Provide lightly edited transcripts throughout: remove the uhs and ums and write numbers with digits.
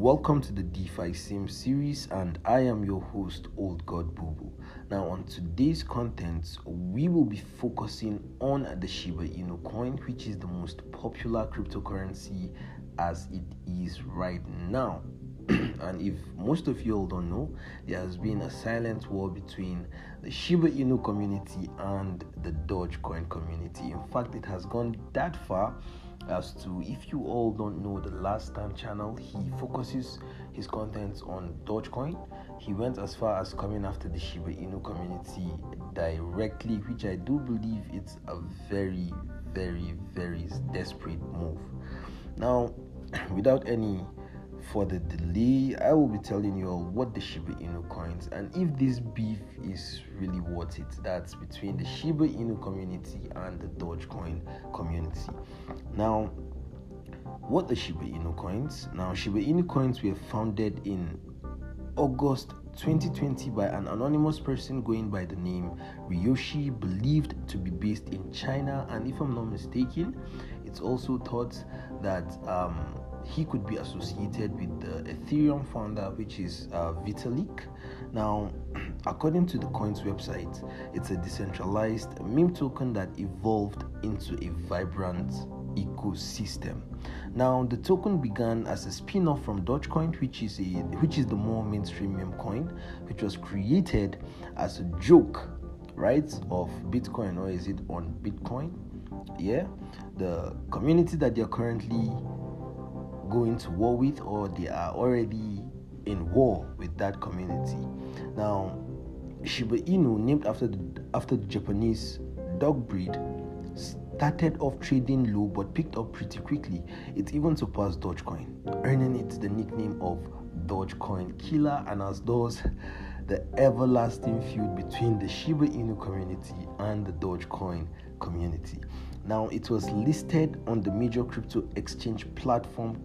Welcome to the DeFi Sim series, and I am your host, Old God Bubu. Now, on today's content, we will be focusing on the Shiba Inu coin, which is the most popular cryptocurrency as it is right now. And if most of you all don't know, there has been a silent war between the Shiba Inu community and the Dogecoin community. In fact, it has gone that far as to, if you all don't know the Last Hand channel, he focuses his contents on Dogecoin. He went as far as coming after the Shiba Inu community directly, which I do believe it's a very, very, very desperate move. Now, without any further delay, I will be telling you all what the Shiba Inu coins, and if this beef is really worth it, that's between the Shiba Inu community and the Dogecoin community. Now, what the Shiba Inu coins? Now, Shiba Inu coins were founded in August 2020 by an anonymous person going by the name Ryoshi, believed to be based in China, and if I'm not mistaken, it's also thought that he could be associated with the Ethereum founder, which is Vitalik. Now, according to the coin's website, it's a decentralized meme token that evolved into a vibrant ecosystem. Now, the token began as a spin-off from Dogecoin, which is the more mainstream meme coin, which was created as a joke, right, of Bitcoin, or is it on Bitcoin? Yeah, the community that they are currently going to war with, or they are already in war with that community. Now, Shiba Inu, named after the Japanese dog breed, started off trading low but picked up pretty quickly. It even surpassed Dogecoin, earning it the nickname of Dogecoin Killer, and as does the everlasting feud between the Shiba Inu community and the Dogecoin community. Now, it was listed on the major crypto exchange platform.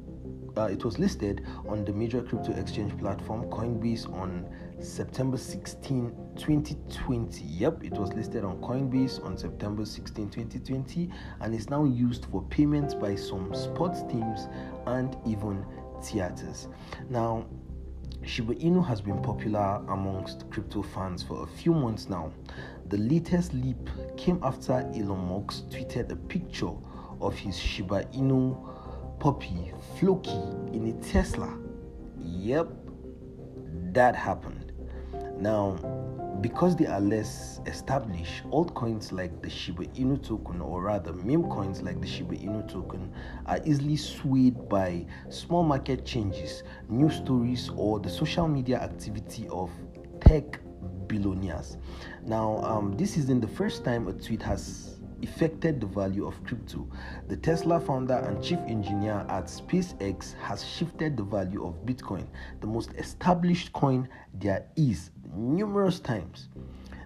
Coinbase on September 16, 2020. Yep, it was listed on Coinbase on September 16, 2020, and is now used for payments by some sports teams and even theaters. Now, Shiba Inu has been popular amongst crypto fans for a few months now. The latest leap came after Elon Musk tweeted a picture of his Shiba Inu Poppy, Flokey, in a Tesla. Yep, that happened. Now, because they are less established, altcoins like the Shiba Inu token, or rather meme coins like the Shiba Inu token, are easily swayed by small market changes, news stories, or the social media activity of tech billionaires. Now, this isn't the first time a tweet has affected the value of crypto. The Tesla founder and chief engineer at SpaceX has shifted the value of Bitcoin, the most established coin there is, numerous times.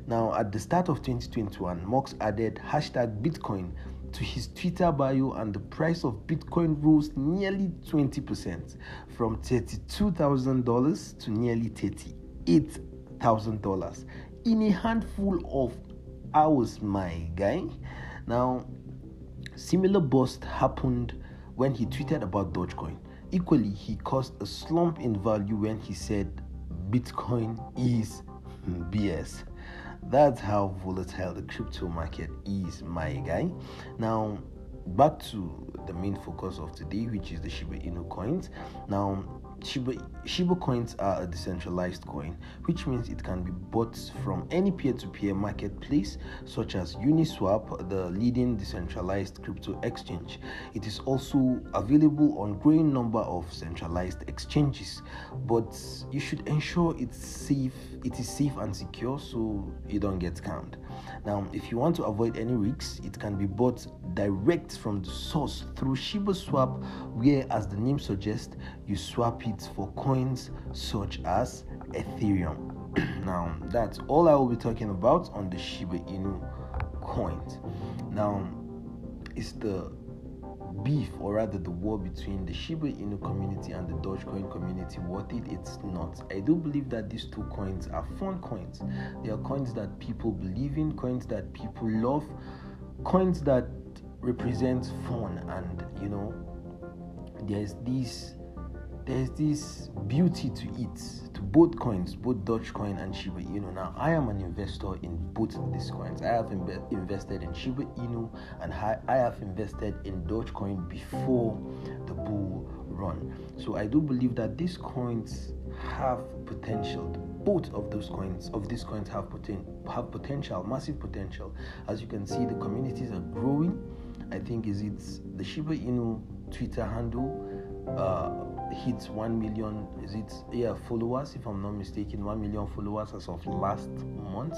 Now, at the start of 2021, Musk added #Bitcoin to his Twitter bio, and the price of Bitcoin rose nearly 20%, from $32,000 to nearly $38,000 in a handful of hours, my guy. Now, similar burst happened when he tweeted about Dogecoin. Equally, he caused a slump in value when he said Bitcoin is BS. That's how volatile the crypto market is, my guy. Now, back to the main focus of today, which is the Shiba Inu coins. Now, Shiba coins are a decentralized coin, which means it can be bought from any peer-to-peer marketplace such as Uniswap, the leading decentralized crypto exchange. It is also available on a growing number of centralized exchanges, but you should ensure it is safe and secure so you don't get scammed. Now, if you want to avoid any risks, it can be bought direct from the source through Shiba Swap, where, as the name suggests, you swap it for coins such as Ethereum. Now, that's all I will be talking about on the Shiba Inu coins. Now, it's the beef, or rather the war between the Shiba Inu community and the Dogecoin community worth it? It's not. I do believe that these two coins are fun coins. They are coins that people believe in, coins that people love, coins that represent fun, and you know, there's this there's this beauty to it, to both coins, both Dogecoin and Shiba Inu. Now, I am an investor in both these coins. I have invested in Shiba Inu and I have invested in Dogecoin before the bull run. So I do believe that these coins have potential. Both of those coins, have potential, massive potential. As you can see, the communities are growing. I think it's the Shiba Inu Twitter handle hits 1 million, followers, if I'm not mistaken, 1 million followers as of last month.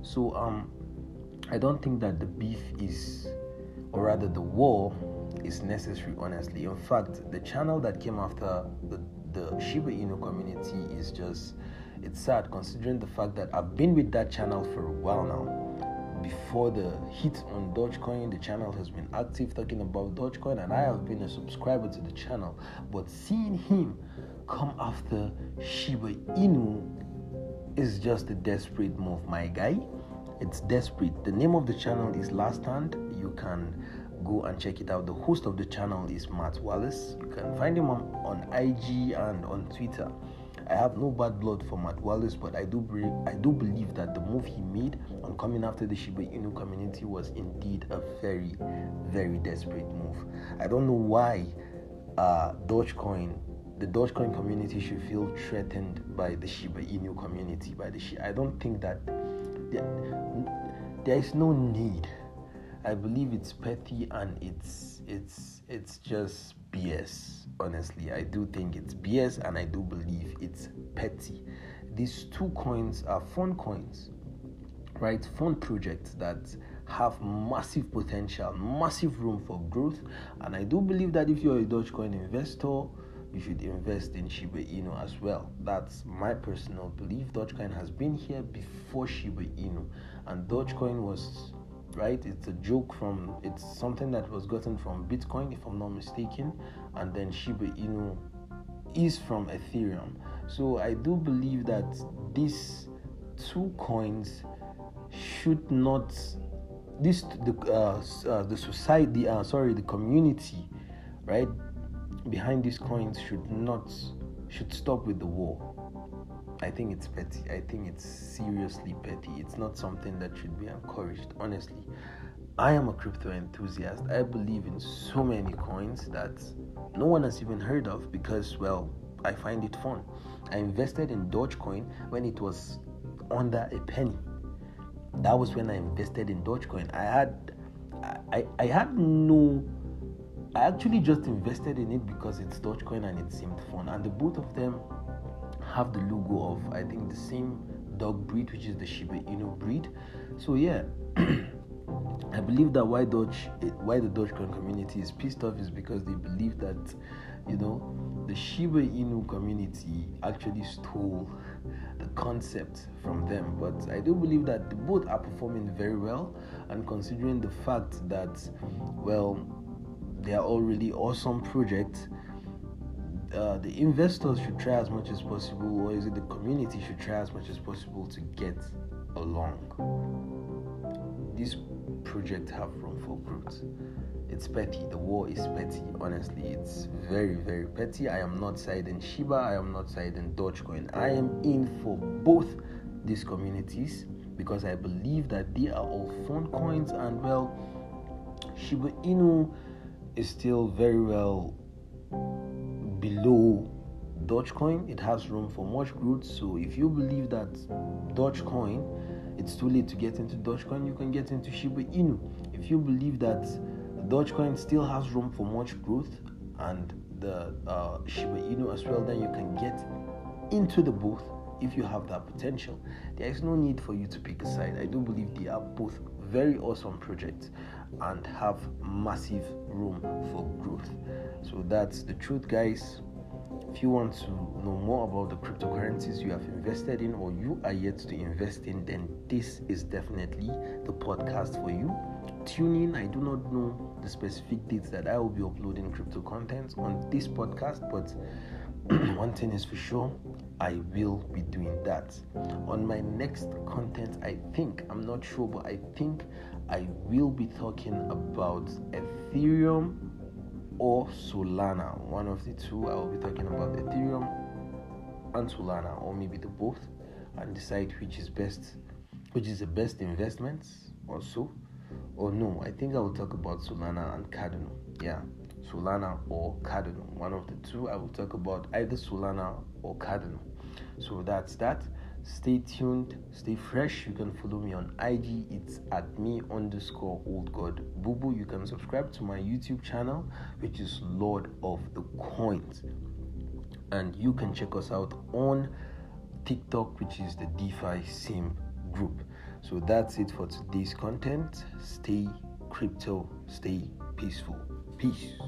So I don't think that the beef is, or rather the war is necessary, honestly. In fact, the channel that came after the Shiba Inu community is just, it's sad considering the fact that I've been with that channel for a while now. Before the hit on Dogecoin, the channel has been active talking about Dogecoin, and I have been a subscriber to the channel. But seeing him come after Shiba Inu is just a desperate move, my guy. It's desperate. The name of the channel is Last Hand. You can go and check it out. The host of the channel is Matt Wallace. You can find him on IG and on Twitter. I have no bad blood for Matt Wallace, but I do believe that the move he made on coming after the Shiba Inu community was indeed a very, very desperate move. I don't know why the Dogecoin community should feel threatened by the Shiba Inu community. I don't think that there is no need. I believe it's petty and it's just BS. Honestly, I do think it's BS and I do believe it's petty. These two coins are fun coins, right? Fun projects that have massive potential, massive room for growth. And I do believe that if you're a Dogecoin investor, you should invest in Shiba Inu as well. That's my personal belief. Dogecoin has been here before Shiba Inu, and Dogecoin was... right, it's a joke from, it's something that was gotten from Bitcoin, if I'm not mistaken, and then Shiba Inu is from Ethereum. So I do believe that these two coins should not, the community, right, behind these coins should stop with the war. I think it's petty. I think it's seriously petty. It's not something that should be encouraged, honestly. I am a crypto enthusiast. I believe in so many coins that no one has even heard of because, well, I find it fun. I invested in Dogecoin when it was under a penny. That was when I invested in Dogecoin. I actually just invested in it because it's Dogecoin and it seemed fun. And the both of them have the logo of, I think, the same dog breed, which is the Shiba Inu breed. So yeah, I believe that why the Dogecoin community is pissed off is because they believe that, you know, the Shiba Inu community actually stole the concept from them. But I do believe that both are performing very well, and considering the fact that, well, they are all really awesome projects. The investors should try as much as possible, or is it the community should try as much as possible to get along. This project have room for growth. It's petty. The war is petty. Honestly, it's very, very petty. I am not siding Shiba. I am not siding Dogecoin. I am in for both these communities because I believe that they are all fun coins, and well, Shiba Inu is still very well below Dogecoin. It has room for much growth. So if you believe that Dogecoin, it's too late to get into Dogecoin, you can get into Shiba Inu. If you believe that Dogecoin still has room for much growth and the Shiba Inu as well, then you can get into the both if you have that potential. There is no need for you to pick a side. I do believe they are both very awesome projects and have massive room for growth. So that's the truth, guys. If you want to know more about the cryptocurrencies you have invested in or you are yet to invest in, then this is definitely the podcast for you. Tune in. I do not know the specific dates that I will be uploading crypto contents on this podcast, but one thing is for sure, I will be doing that. On my next content, I think I will be talking about Ethereum, or Solana, one of the two. I will be talking about Ethereum and Solana, or maybe the both, and decide which is best, which is the best investment also. Or no, I think I will talk about Solana and Cardano. Yeah, Solana or Cardano, one of the two. I will talk about either Solana or Cardano. So that's that. Stay tuned, stay fresh. You can follow me on IG. It's at me_OldGodBubu. You can subscribe to my YouTube channel, which is Lord of the Coins, and you can check us out on TikTok, which is the DeFi Sim group. So that's it for today's content. Stay crypto, stay peaceful. Peace.